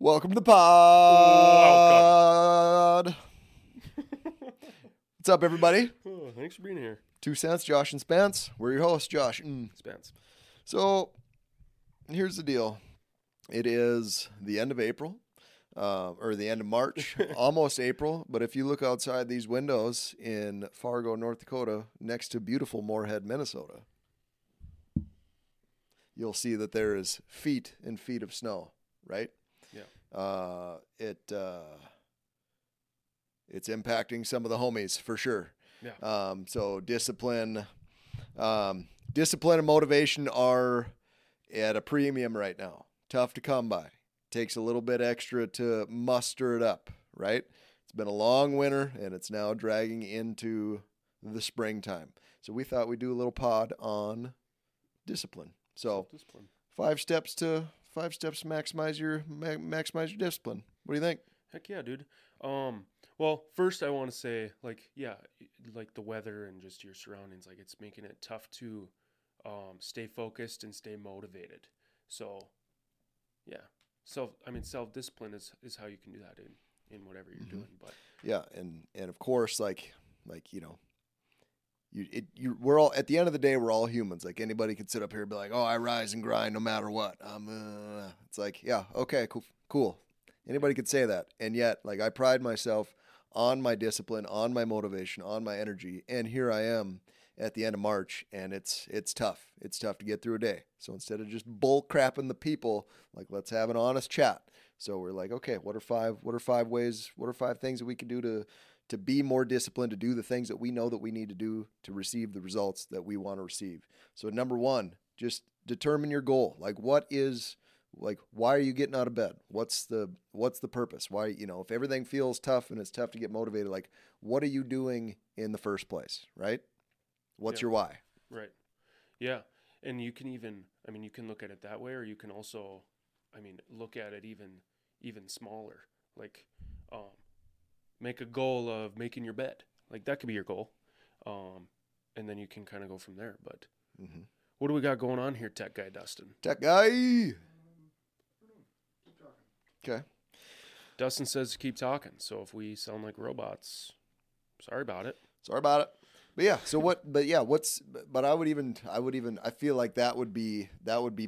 Welcome to the pod. What's up, everybody? Oh, thanks for being here. 2 Cents, Josh and Spence. We're your hosts, Josh and Spence. So here's the deal. It is the end of April, or the end of March, almost April. But if you look outside these windows in Fargo, North Dakota, next to beautiful Moorhead, Minnesota, you'll see that there is feet and feet of snow, right? Yeah. It's impacting some of the homies for sure. Yeah. So discipline and motivation are at a premium right now. Tough to come by. Takes a little bit extra to muster it up, right? It's been a long winter and it's now dragging into the springtime. So we thought we'd do a little pod on discipline. So discipline. Five steps maximize your discipline. What do you think? Heck yeah, dude. Well, first I want to say, like the weather and just your surroundings, like it's making it tough to stay focused and stay motivated. So, yeah. Self-discipline is how you can do that in whatever you're doing. But yeah, and of course, like you know, we're all, at the end of the day, we're all humans. Like anybody could sit up here and be like, "Oh, I rise and grind no matter what." It's like, yeah, okay, cool. Anybody could say that, and yet, like, I pride myself on my discipline, on my motivation, on my energy, and here I am at the end of March, and it's tough. It's tough to get through a day. So instead of just bull crapping the people, like, let's have an honest chat. So we're like, okay, what are five things that we can do to be more disciplined, to do the things that we know that we need to do to receive the results that we want to receive. So number one, just determine your goal. Like, why are you getting out of bed? What's the purpose? Why, you know, if everything feels tough and it's tough to get motivated, like, what are you doing in the first place, right? What's your why? Right. Yeah. And you can even, you can look at it that way, or you can also, look at it even smaller. Like, make a goal of making your bed. Like, that could be your goal. And then you can kind of go from there. But what do we got going on here, Tech Guy Dustin? Tech Guy! Okay. Dustin says to keep talking. So if we sound like robots, sorry about it. But yeah, I feel like that would be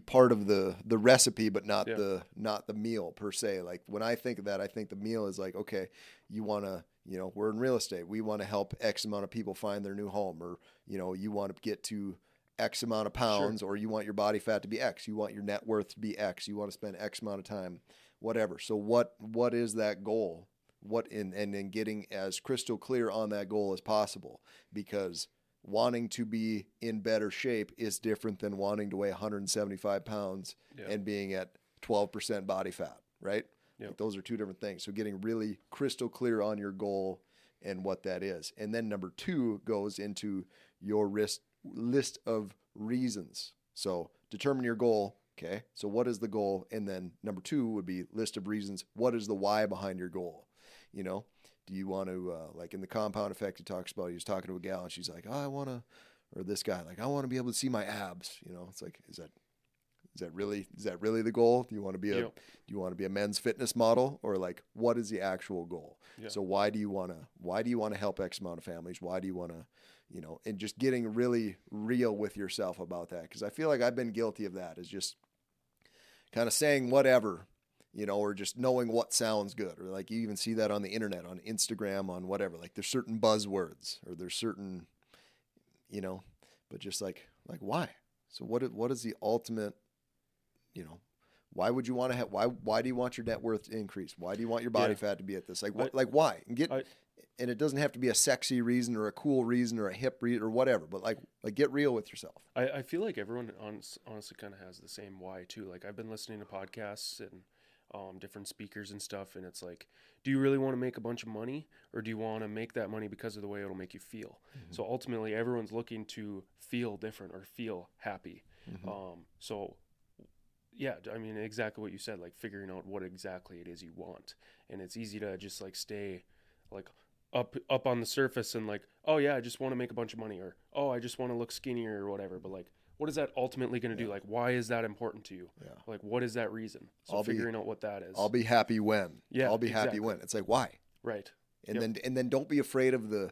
part of the recipe, but not the meal per se. Like, when I think of that, I think the meal is like, okay, you want to, we're in real estate. We want to help X amount of people find their new home, or, you want to get to X amount of pounds, or you want your body fat to be X, you want your net worth to be X, you want to spend X amount of time, whatever. So what is that goal? And getting as crystal clear on that goal as possible, because wanting to be in better shape is different than wanting to weigh 175 pounds and being at 12% body fat, right? Yep. Like, those are two different things. So getting really crystal clear on your goal and what that is. And then number two goes into your list of reasons. So determine your goal. Okay. So what is the goal? And then number two would be list of reasons. What is the why behind your goal? Do you want to, like in The Compound Effect, he was talking to a gal and she's like, I want to be able to see my abs. It's like, is that really the goal? Do you want to be a men's fitness model, or like, what is the actual goal? Yeah. So why do you want to help X amount of families? Why do you want to, and just getting really real with yourself about that. Cause I feel like I've been guilty of that, is just kind of saying whatever, or just knowing what sounds good, or like, you even see that on the internet, on Instagram, on whatever, like there's certain buzzwords, or there's certain, but just like why? So what is the ultimate, why would you want to have, why do you want your net worth to increase? Why do you want your body fat to be at this? Like, why? And and it doesn't have to be a sexy reason or a cool reason or a hip reason or whatever, but like get real with yourself. I feel like everyone honestly kind of has the same why too. Like, I've been listening to podcasts and different speakers and stuff, and it's like, do you really want to make a bunch of money, or do you want to make that money because of the way it'll make you feel? So ultimately everyone's looking to feel different or feel happy. So yeah, exactly what you said, like figuring out what exactly it is you want. And it's easy to just like stay like up on the surface and like, oh yeah, I just want to make a bunch of money, or oh, I just want to look skinnier or whatever. But like, what is that ultimately going to do? Like, why is that important to you? Yeah. Like, what is that reason? So figuring out what that is. I'll be happy when. Yeah, I'll be happy when. It's like, why? Right. And then don't be afraid of the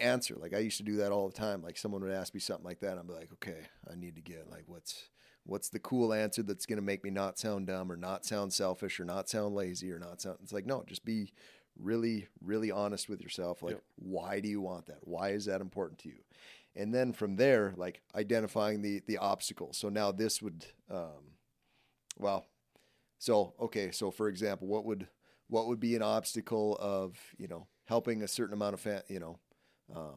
answer. Like, I used to do that all the time. Like, someone would ask me something like that, and I'd be like, okay, I need to get, like, what's the cool answer that's going to make me not sound dumb or not sound selfish or not sound lazy or not sound, it's like, no, just be really, really honest with yourself. Like, why do you want that? Why is that important to you? And then from there, like, identifying the obstacle. So now this would, So for example, what would be an obstacle of, helping a certain amount of,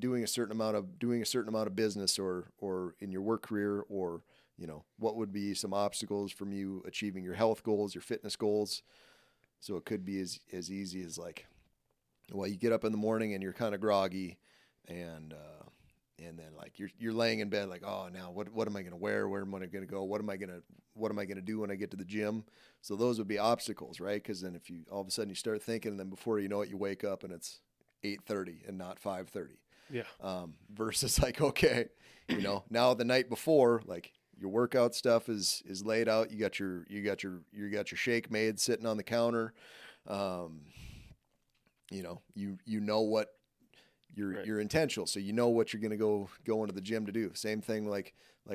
doing a certain amount of business or in your work career, or, what would be some obstacles from you achieving your health goals, your fitness goals. So it could be as easy as like, well, you get up in the morning and you're kind of groggy and then like you're laying in bed like, oh, now what am I going to wear? Where am I going to go? What am I going to do when I get to the gym? So those would be obstacles, right? Because then if you all of a sudden you start thinking, and then before you know it, you wake up and it's 8:30 and not 5:30. Yeah. Versus like, okay, now the night before, like your workout stuff is laid out. You got your shake made sitting on the counter. You're intentional. So you know what you're going to go into the gym to do. Same thing like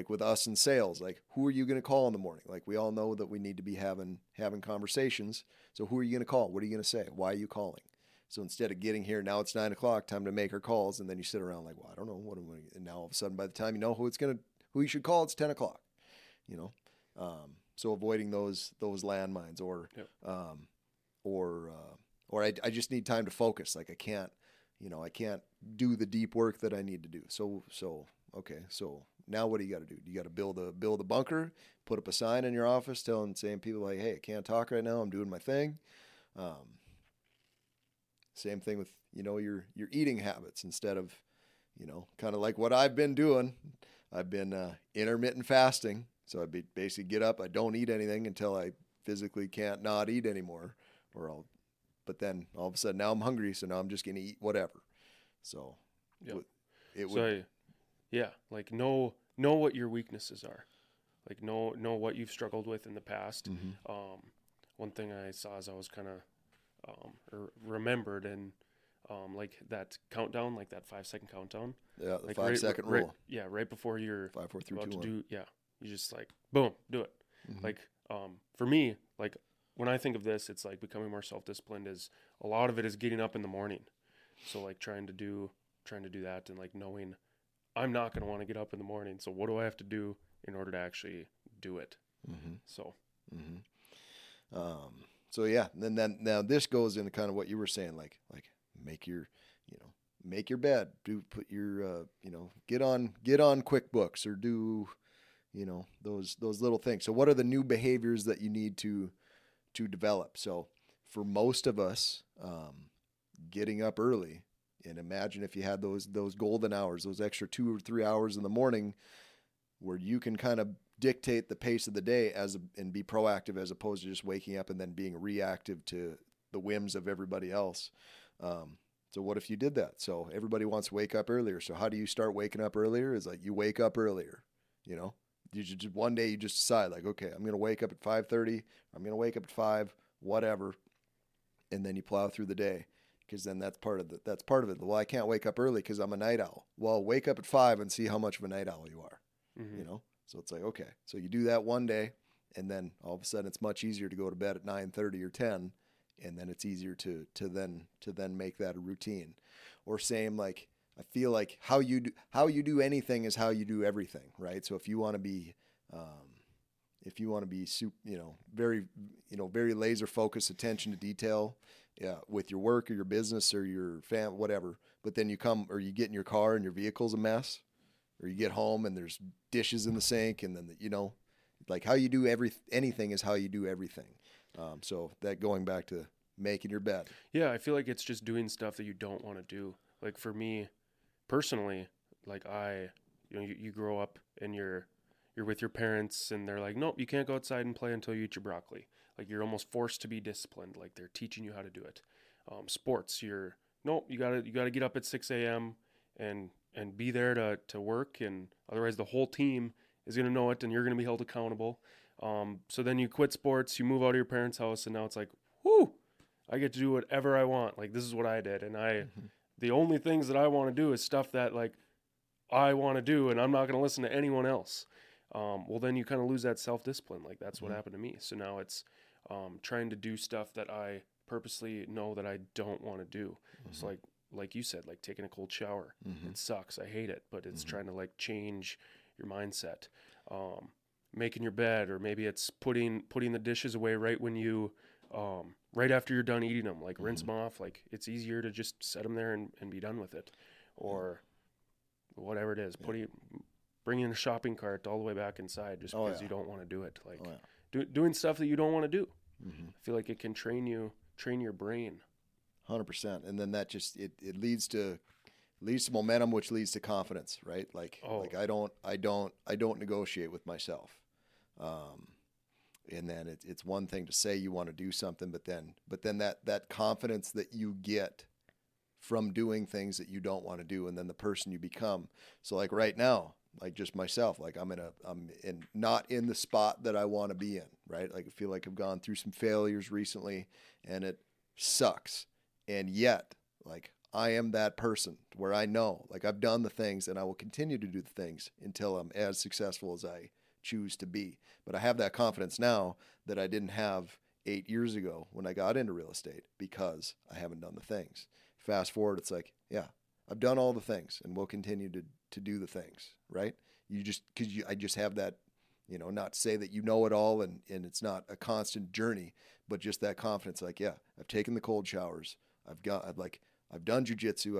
with us in sales, like who are you going to call in the morning? Like we all know that we need to be having conversations. So who are you going to call? What are you going to say? Why are you calling? So instead of getting here, now it's 9 o'clock, time to make our calls. And then you sit around like, well, I don't know what I'm going to, and now all of a sudden by the time you know who you should call, it's 10 o'clock, So avoiding those landmines or I just need time to focus. Like I can't do the deep work that I need to do. So now what do you got to do? You got to build a bunker, put up a sign in your office saying people like, hey, I can't talk right now. I'm doing my thing. Same thing with, your eating habits instead of, kind of like what I've been doing. I've been intermittent fasting. So I'd basically get up. I don't eat anything until I physically can't not eat anymore but then all of a sudden now I'm hungry. So now I'm just going to eat whatever. So Like know what your weaknesses are. Like know what you've struggled with in the past. Mm-hmm. One thing I saw is I was kind of, remembered and, like that countdown, like that 5-second countdown. Yeah. The like 5-second rule. Right before you're 5, 4, 3, 2, 1. You just like, boom, do it. Mm-hmm. Like, for me, like, when I think of this, it's like becoming more self-disciplined is a lot of it is getting up in the morning. So like trying to do that and like knowing I'm not going to want to get up in the morning. So what do I have to do in order to actually do it? Mm-hmm. So, mm-hmm. Then now this goes into kind of what you were saying, like make your bed, get on QuickBooks or do, those little things. So what are the new behaviors that you need to develop? So for most of us, getting up early, and imagine if you had those golden hours, those extra 2 or 3 hours in the morning where you can kind of dictate the pace of the day and be proactive as opposed to just waking up and then being reactive to the whims of everybody else. So what if you did that? So everybody wants to wake up earlier. So how do you start waking up earlier? Is like you wake up earlier. You just one day you just decide like, okay, I'm going to wake up at 5:30. I'm going to wake up at 5, whatever. And then you plow through the day. Cause then that's part of it. Well, I can't wake up early cause I'm a night owl. Well, wake up at 5 and see how much of a night owl you are, mm-hmm. So it's like, okay, so you do that one day and then all of a sudden it's much easier to go to bed at 9:30 or 10. And then it's easier to then make that a routine or same. Like, I feel like how you do anything is how you do everything. Right. So if you want to be, very laser focused, attention to detail with your work or your business or your family, whatever, but then you come or you get in your car and your vehicle's a mess. Or you get home and there's dishes in the sink and then, like how you do anything is how you do everything. So that going back to making your bed. Yeah, I feel like it's just doing stuff that you don't want to do. Like for me personally, like you grow up and you're with your parents and they're like, nope, you can't go outside and play until you eat your broccoli. Like you're almost forced to be disciplined. Like they're teaching you how to do it. Sports, you gotta get up at 6 a.m., and be there to work, and otherwise the whole team is going to know it and you're going to be held accountable. So then you quit sports, you move out of your parents' house, and now it's like, whoo, I get to do whatever I want. Like, this is what I did. And the only things that I want to do is stuff that like I want to do, and I'm not going to listen to anyone else. Well, then you kind of lose that self-discipline. Like, that's what happened to me. So now it's trying to do stuff that I purposely know that I don't want to do. It's so like you said, like taking a cold shower. It sucks. I hate it, but it's trying to like change your mindset. Making your bed, or maybe it's putting the dishes away right when you, right after you're done eating them, like rinse them off. Like, it's easier to just set them there and be done with it, or whatever it is. Bringing a shopping cart all the way back inside just because you don't want to do it. Like doing stuff that you don't want to do. I feel like it can train your brain. 100%. And then that just, it leads to momentum, which leads to confidence, right? Like, I don't negotiate with myself. And then it's one thing to say you want to do something, but then that confidence that you get from doing things that you don't want to do, and then the person you become. So like right now, like just myself, like I'm not in the spot that I want to be in, right? Like I feel like I've gone through some failures recently and it sucks. And yet, like, I am that person where I know, like, I've done the things and I will continue to do the things until I'm as successful as I choose to be. But I have that confidence now that I didn't have 8 years ago when I got into real estate, because I haven't done the things. Fast forward, it's like, yeah, I've done all the things and will continue to do the things, right? You just, I just have that, you know, not say that you know it all and it's not a constant journey, but just that confidence, like, yeah, I've taken the cold showers. I've done jujitsu.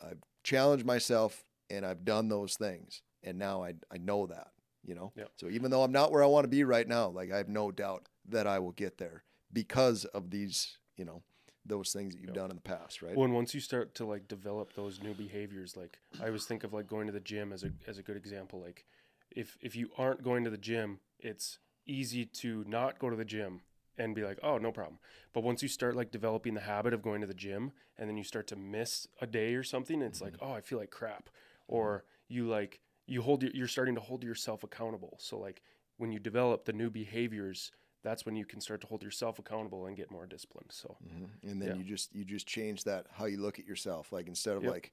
I've challenged myself, and I've done those things. And now I know that, you know? Yep. So even though I'm not where I want to be right now, like, I have no doubt that I will get there because of these, you know, those things that you've done in the past, right? Well, and once you start to like develop those new behaviors, like I always think of like going to the gym as a good example. Like if you aren't going to the gym, it's easy to not go to the gym and be like, oh, no problem. But once you start like developing the habit of going to the gym, and then you start to miss a day or something, and it's like, oh, I feel like crap. Or you like, you're starting to hold yourself accountable. So like when you develop the new behaviors, that's when you can start to hold yourself accountable and get more disciplined. So, and then you just change that, how you look at yourself. Like instead of like,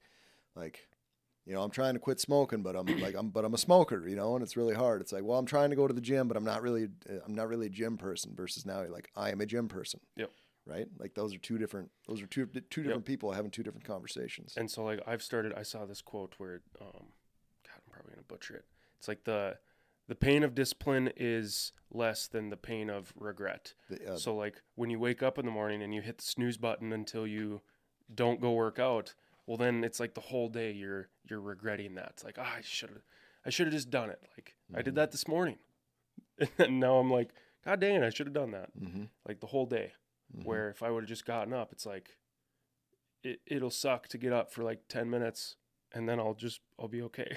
you know, I'm trying to quit smoking, but I'm like, I'm a smoker, you know, and it's really hard. It's like, well, I'm trying to go to the gym, but I'm not really a gym person, versus now you're like, I am a gym person. Yep. Right. Like those are two different people having two different conversations. And so like I saw this quote where, God, I'm probably going to butcher it. It's like the pain of discipline is less than the pain of regret. So like when you wake up in the morning and you hit the snooze button until you don't go work out, well then it's like the whole day you're regretting that. It's like, I should have just done it. Like I did that this morning. And now I'm like, God dang it, I should have done that. Like the whole day. Where if I would have just gotten up, it's like it'll suck to get up for like 10 minutes and then I'll be okay.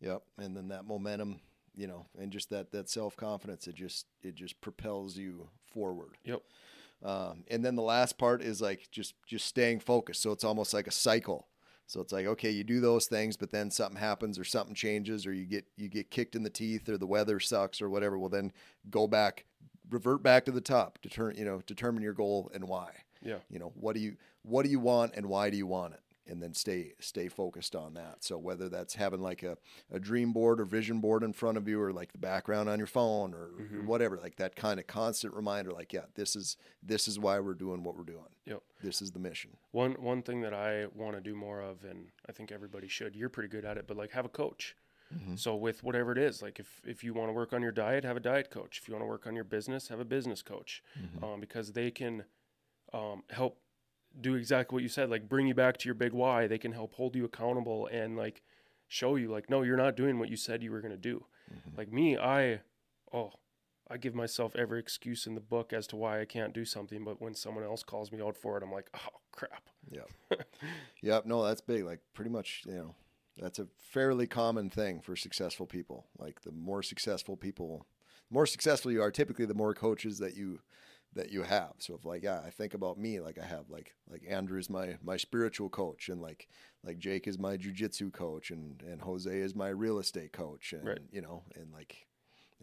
Yep. And then that momentum, you know, and just that self-confidence, it just propels you forward. Yep. And then the last part is like, just staying focused. So it's almost like a cycle. So it's like, okay, you do those things, but then something happens or something changes, or you get kicked in the teeth, or the weather sucks or whatever. Well, then revert back to the top, determine your goal and why. Yeah. You know, what do you want and why do you want it? And then stay focused on that. So whether that's having like a dream board or vision board in front of you, or like the background on your phone or whatever, like that kind of constant reminder, like, yeah, this is why we're doing what we're doing. Yep. This is the mission. One thing that I want to do more of, and I think everybody should, you're pretty good at it, but like have a coach. So with whatever it is, like if you want to work on your diet, have a diet coach. If you want to work on your business, have a business coach, because they can help do exactly what you said, like bring you back to your big why. They can help hold you accountable and like show you like, no, you're not doing what you said you were going to do. Like me, I give myself every excuse in the book as to why I can't do something. But when someone else calls me out for it, I'm like, oh crap. Yeah. Yep. No, that's big. Like pretty much, you know, that's a fairly common thing for successful people. Like the more successful you are, typically the more coaches that you that you have. So if like, yeah, I think about me, like I have like Andrew's my spiritual coach, and like Jake is my jiu-jitsu coach, and Jose is my real estate coach, and right. you know,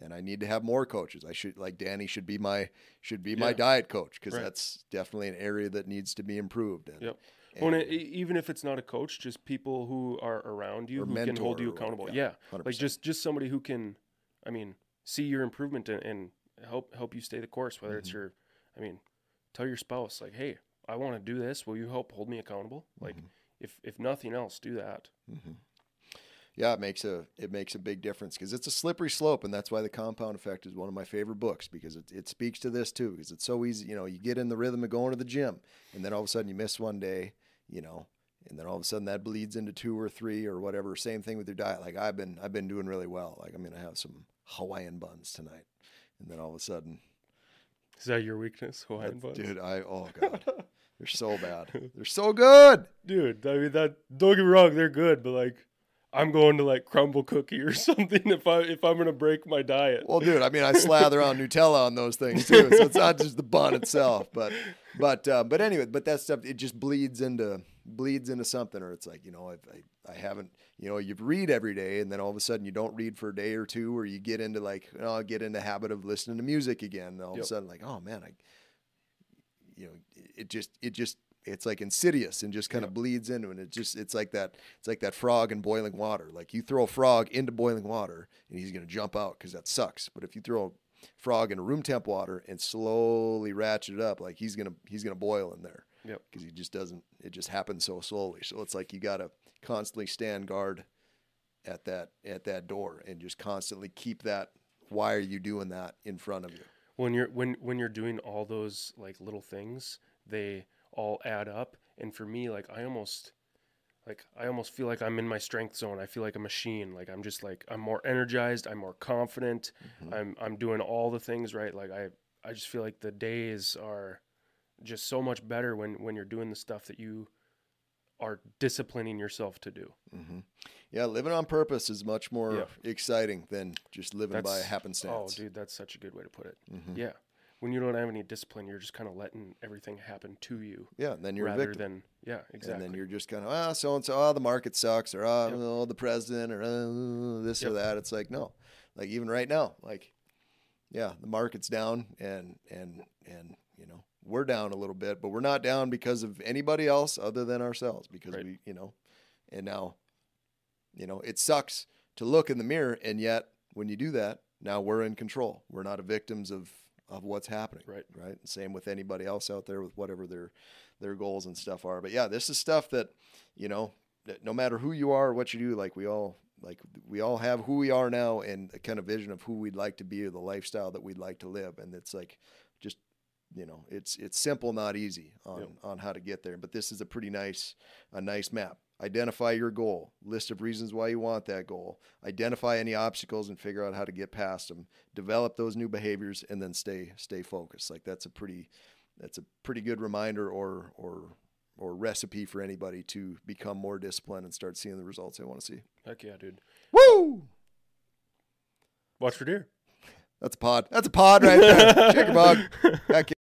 and I need to have more coaches. I should Danny should be my diet coach, because right. that's definitely an area that needs to be improved. And, yep. Well, and even if it's not a coach, just people who are around you who can hold you accountable. Yeah, yeah. Like just somebody who can, I mean, see your improvement and help you stay the course. Whether mm-hmm. it's your, I mean, tell your spouse like, hey, I want to do this. Will you help hold me accountable? Like, mm-hmm. if nothing else, do that. Mm-hmm. Yeah, it makes a big difference, because it's a slippery slope, and that's why The Compound Effect is one of my favorite books, because it speaks to this too, because it's so easy. You know, you get in the rhythm of going to the gym, and then all of a sudden you miss one day, you know, and then all of a sudden that bleeds into two or three or whatever. Same thing with your diet. Like I've been doing really well. Like I'm gonna have some Hawaiian buns tonight, and then all of a sudden, is that your weakness, Hawaiian buns? Dude, oh god. They're so bad. They're so good, dude. I mean, that, don't get me wrong, they're good, but like, I'm going to like crumble cookie or something if I'm going to break my diet. Well, dude, I mean, I slather on Nutella on those things too, so it's not just the bun itself, but anyway, but that stuff, it just bleeds into something, or it's like, you know, I haven't, you know, you read every day, and then all of a sudden you don't read for a day or two, or you get into like, you know, I'll get into habit of listening to music again, and all yep. of a sudden like, oh man, you know, it just it's like insidious and just kind of bleeds into it. And it's like that frog in boiling water. Like you throw a frog into boiling water and he's going to jump out, because that sucks. But if you throw a frog in room temp water and slowly ratchet it up, like he's going to boil in there. Yep. Because it just happens so slowly. So it's like you got to constantly stand guard at that door, and just constantly keep that, why are you doing that, in front of you. When you're doing all those like little things, they all add up. And for me, like I almost feel like I'm in my strength zone. I feel like a machine. Like I'm just like, I'm more energized, I'm more confident, mm-hmm. I'm doing all the things right. Like I just feel like the days are just so much better when you're doing the stuff that you are disciplining yourself to do. Mm-hmm. Yeah, living on purpose is much more exciting than just living by happenstance. Oh dude, that's such a good way to put it. Mm-hmm. Yeah. When you don't have any discipline, you're just kind of letting everything happen to you. Yeah, and then you're rather a victim. Yeah, exactly. And then you're just kind of, so and so, the market sucks, or the president, or this or that. It's like, no, like even right now, like, yeah, the market's down, and you know, we're down a little bit, but we're not down because of anybody else other than ourselves, because right. we, you know, and now, you know, it sucks to look in the mirror, and yet when you do that, now we're in control. We're not victims of what's happening. Right. Same with anybody else out there with whatever their goals and stuff are. But yeah, this is stuff that, you know, that no matter who you are or what you do, like we all have who we are now, and a kind of vision of who we'd like to be, or the lifestyle that we'd like to live. And it's like, just, you know, it's simple, not easy on how to get there. But this is a nice map. Identify your goal, list of reasons why you want that goal, identify any obstacles and figure out how to get past them, develop those new behaviors, and then stay focused. Like that's a pretty good reminder or recipe for anybody to become more disciplined and start seeing the results they want to see. Heck yeah, dude. Woo! Watch for deer. That's a pod right there. Chicken bug. Heck yeah.